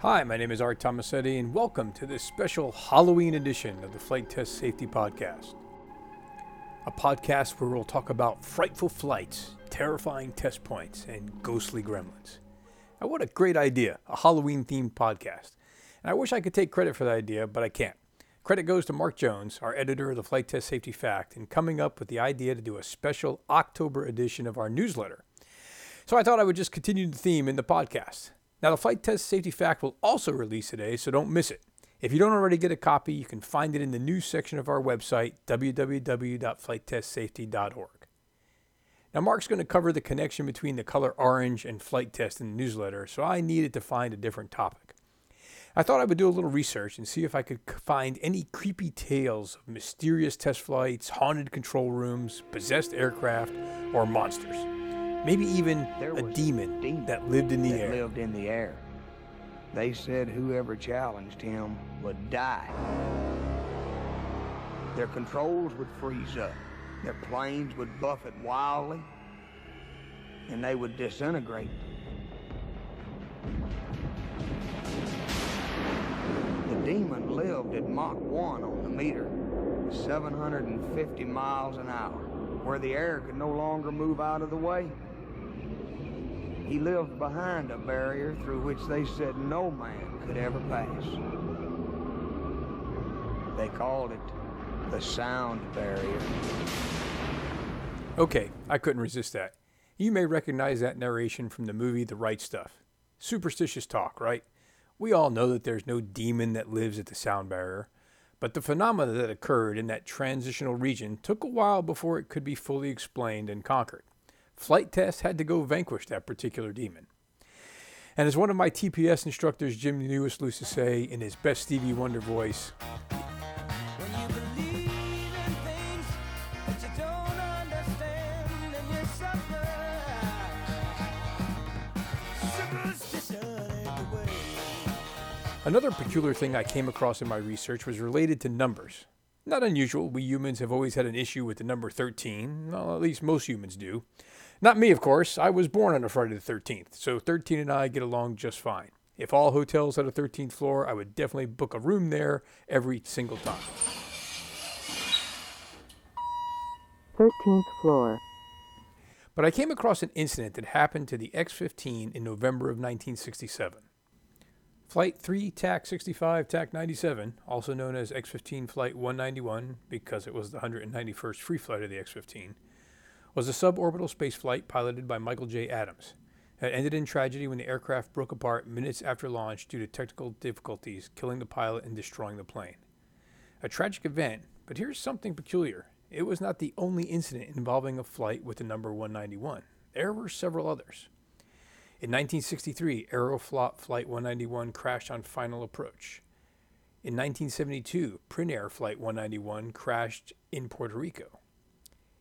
Hi, my name is Art Tomasetti, and welcome to this special Halloween edition of the Flight Test Safety Podcast. A podcast where we'll talk about frightful flights, terrifying test points, and ghostly gremlins. Now, what a great idea, a Halloween-themed podcast. And I wish I could take credit for the idea, but I can't. Credit goes to Mark Jones, our editor of the Flight Test Safety Fact, in coming up with the idea to do a special October edition of our newsletter. So I thought I would just continue the theme in the podcast. Now, the Flight Test Safety Fact will also release today, so don't miss it. If you don't already get a copy, you can find it in the news section of our website, www.flighttestsafety.org. Now, Mark's going to cover the connection between the color orange and flight test in the newsletter, so I needed to find a different topic. I thought I would do a little research and see if I could find any creepy tales of mysterious test flights, haunted control rooms, possessed aircraft, or monsters. Maybe even a demon that lived in the air. They said whoever challenged him would die. Their controls would freeze up. Their planes would buffet wildly. And they would disintegrate. The demon lived at Mach 1 on the meter, 750 miles an hour, where the air could no longer move out of the way. He lived behind a barrier through which they said no man could ever pass. They called it the sound barrier. Okay, I couldn't resist that. You may recognize that narration from the movie The Right Stuff. Superstitious talk, right? We all know that there's no demon that lives at the sound barrier, but the phenomena that occurred in that transitional region took a while before it could be fully explained and conquered. Flight tests had to go vanquish that particular demon. And as one of my TPS instructors, Jim Neuist, used to say in his best Stevie Wonder voice, when you believe in things that you don't understand, then you suffer. Superstition everywhere. Another peculiar thing I came across in my research was related to numbers. Not unusual. We humans have always had an issue with the number 13. Well, at least most humans do. Not me, of course. I was born on a Friday the 13th, so 13 and I get along just fine. If all hotels had a 13th floor, I would definitely book a room there every single time. 13th floor. But I came across an incident that happened to the X-15 in November of 1967. Flight 3, TAC 65, TAC 97, also known as X-15 Flight 191 because it was the 191st free flight of the X-15, was a suborbital spaceflight piloted by Michael J. Adams. It ended in tragedy when the aircraft broke apart minutes after launch due to technical difficulties, killing the pilot and destroying the plane. A tragic event, but here's something peculiar. It was not the only incident involving a flight with the number 191. There were several others. In 1963, Aeroflot Flight 191 crashed on final approach. In 1972, Prinair Flight 191 crashed in Puerto Rico.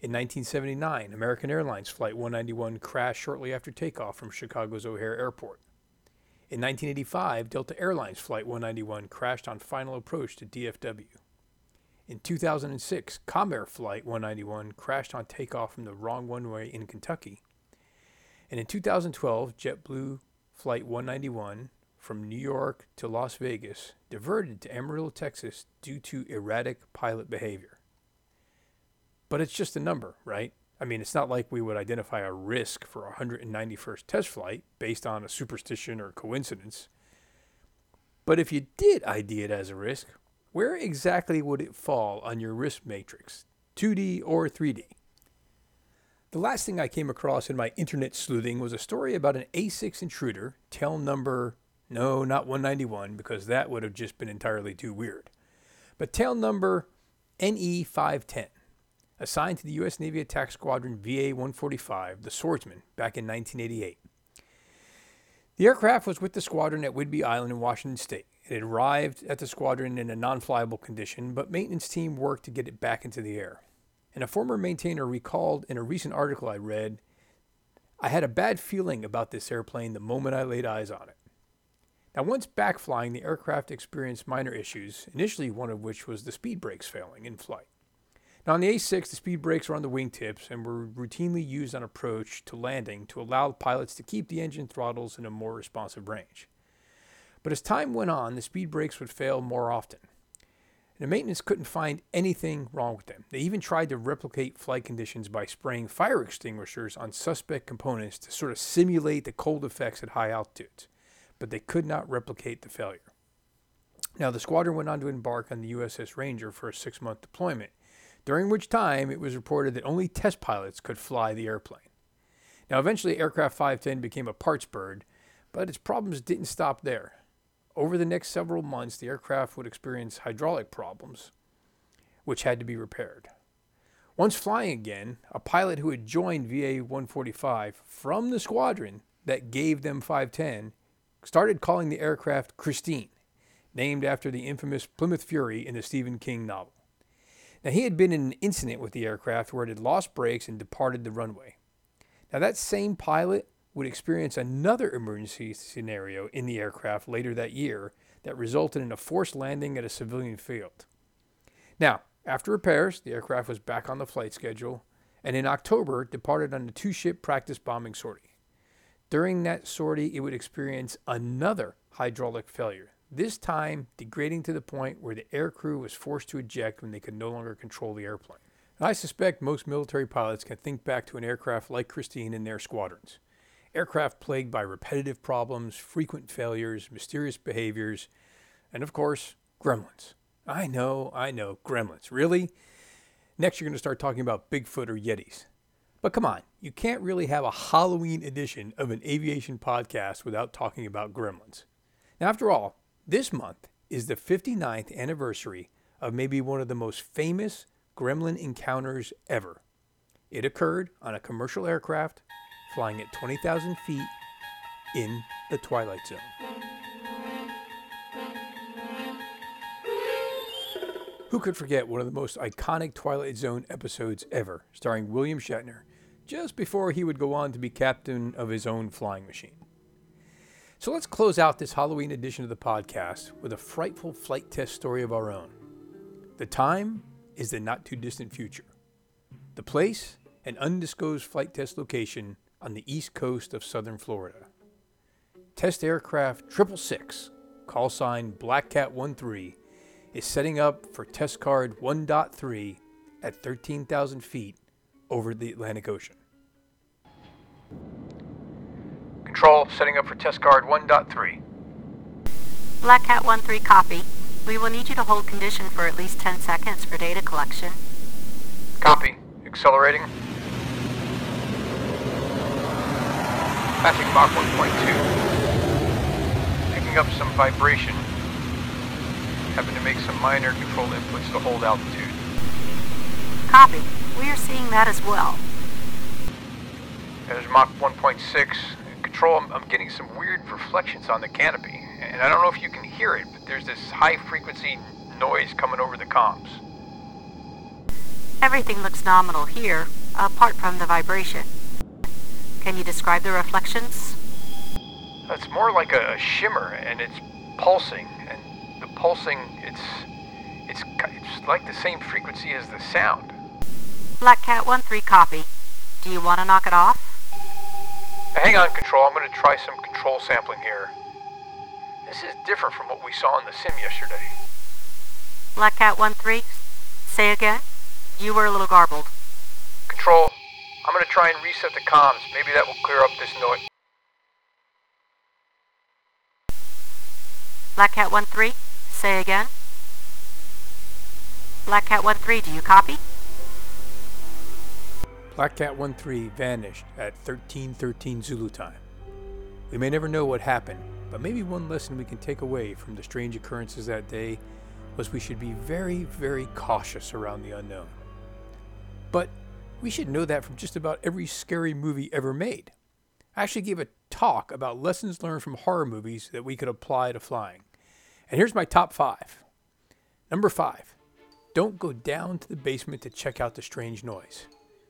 In 1979, American Airlines Flight 191 crashed shortly after takeoff from Chicago's O'Hare Airport. In 1985, Delta Airlines Flight 191 crashed on final approach to DFW. In 2006, Comair Flight 191 crashed on takeoff from the wrong runway in Kentucky. And in 2012, JetBlue Flight 191 from New York to Las Vegas diverted to Amarillo, Texas due to erratic pilot behavior. But it's just a number, right? I mean, it's not like we would identify a risk for a 191st test flight based on a superstition or coincidence. But if you did ID it as a risk, where exactly would it fall on your risk matrix, 2D or 3D? The last thing I came across in my internet sleuthing was a story about an A6 Intruder, tail number, no, not 191, because that would have just been entirely too weird, but tail number NE510. Assigned to the U.S. Navy Attack Squadron VA-145, the Swordsman, back in 1988. The aircraft was with the squadron at Whidbey Island in Washington State. It had arrived at the squadron in a non-flyable condition, but maintenance team worked to get it back into the air. And a former maintainer recalled in a recent article I read, "I had a bad feeling about this airplane the moment I laid eyes on it." Now, once back flying, the aircraft experienced minor issues, initially one of which was the speed brakes failing in flight. Now, on the A6, the speed brakes were on the wingtips and were routinely used on approach to landing to allow pilots to keep the engine throttles in a more responsive range. But as time went on, the speed brakes would fail more often. And the maintenance couldn't find anything wrong with them. They even tried to replicate flight conditions by spraying fire extinguishers on suspect components to sort of simulate the cold effects at high altitudes. But they could not replicate the failure. Now, the squadron went on to embark on the USS Ranger for a 6-month deployment, during which time it was reported that only test pilots could fly the airplane. Now, eventually, Aircraft 510 became a parts bird, but its problems didn't stop there. Over the next several months, the aircraft would experience hydraulic problems, which had to be repaired. Once flying again, a pilot who had joined VA-145 from the squadron that gave them 510 started calling the aircraft Christine, named after the infamous Plymouth Fury in the Stephen King novel. Now, he had been in an incident with the aircraft where it had lost brakes and departed the runway. Now, that same pilot would experience another emergency scenario in the aircraft later that year that resulted in a forced landing at a civilian field. Now, after repairs, the aircraft was back on the flight schedule, and in October, departed on a 2-ship practice bombing sortie. During that sortie, it would experience another hydraulic failure, this time degrading to the point where the aircrew was forced to eject when they could no longer control the airplane. I suspect most military pilots can think back to an aircraft like Christine in their squadrons. Aircraft plagued by repetitive problems, frequent failures, mysterious behaviors, and of course, gremlins. I know, gremlins. Really? Next, you're going to start talking about Bigfoot or Yetis. But come on, you can't really have a Halloween edition of an aviation podcast without talking about gremlins. Now, after all, this month is the 59th anniversary of maybe one of the most famous gremlin encounters ever. It occurred on a commercial aircraft flying at 20,000 feet in the Twilight Zone. Who could forget one of the most iconic Twilight Zone episodes ever, starring William Shatner, just before he would go on to be captain of his own flying machine? So let's close out this Halloween edition of the podcast with a frightful flight test story of our own. The time is the not too distant future. The place, an undisclosed flight test location on the east coast of southern Florida. Test aircraft 666, call sign Black Cat 13, is setting up for test card 1.3 at 13,000 feet over the Atlantic Ocean. Control, setting up for test card 1.3. Black Cat 13, copy. We will need you to hold condition for at least 10 seconds for data collection. Copy. Accelerating. Passing Mach 1.2. Picking up some vibration. Having to make some minor control inputs to hold altitude. Copy. We are seeing that as well. There's Mach 1.6. Control, I'm getting some weird reflections on the canopy. And I don't know if you can hear it, but there's this high-frequency noise coming over the comms. Everything looks nominal here, apart from the vibration. Can you describe the reflections? It's more like a shimmer, and it's pulsing. And the pulsing, it's like the same frequency as the sound. Black Cat 13, copy. Do you want to knock it off? Now, hang on, Control. I'm going to try some control sampling here. This is different from what we saw in the sim yesterday. Black Cat 13, say again? You were a little garbled. Control, I'm going to try and reset the comms. Maybe that will clear up this noise. Black Cat 13, say again? Black Cat 13, do you copy? Black Cat 13 vanished at 13:13 Zulu time. We may never know what happened, but maybe one lesson we can take away from the strange occurrences that day was we should be very, very cautious around the unknown. But we should know that from just about every scary movie ever made. I actually gave a talk about lessons learned from horror movies that we could apply to flying. And here's my top 5. Number 5, don't go down to the basement to check out the strange noise.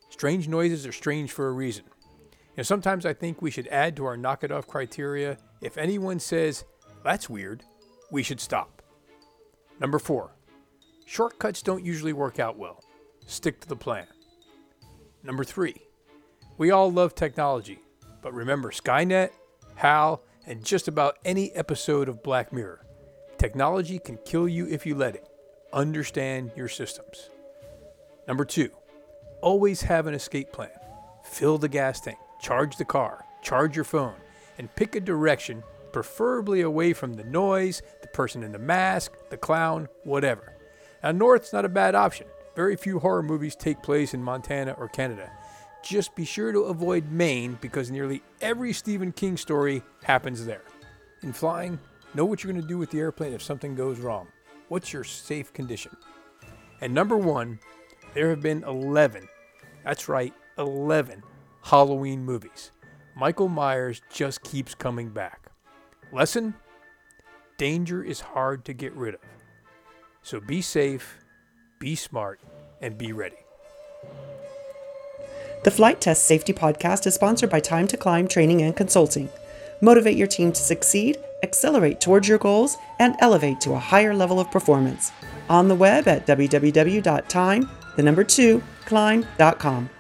Strange noises are strange for a reason. You know, sometimes I think we should add to our knock it off criteria, if anyone says, that's weird, we should stop. Number 4, shortcuts don't usually work out well. Stick to the plan. Number 3, we all love technology, but remember Skynet, HAL, and just about any episode of Black Mirror. Technology can kill you if you let it. Understand your systems. Number 2, always have an escape plan. Fill the gas tank, charge the car, charge your phone, and pick a direction, preferably away from the noise, the person in the mask, the clown, whatever. Now, north's not a bad option. Very few horror movies take place in Montana or Canada. Just be sure to avoid Maine because nearly every Stephen King story happens there. In flying, know what you're going to do with the airplane if something goes wrong. What's your safe condition? And number 1, there have been 11, that's right, 11 Halloween movies. Michael Myers just keeps coming back. Lesson? Danger is hard to get rid of. So be safe, be smart, and be ready. The Flight Test Safety Podcast is sponsored by Time to Climb Training and Consulting. Motivate your team to succeed, accelerate towards your goals, and elevate to a higher level of performance. On the web at www.time2climb.com.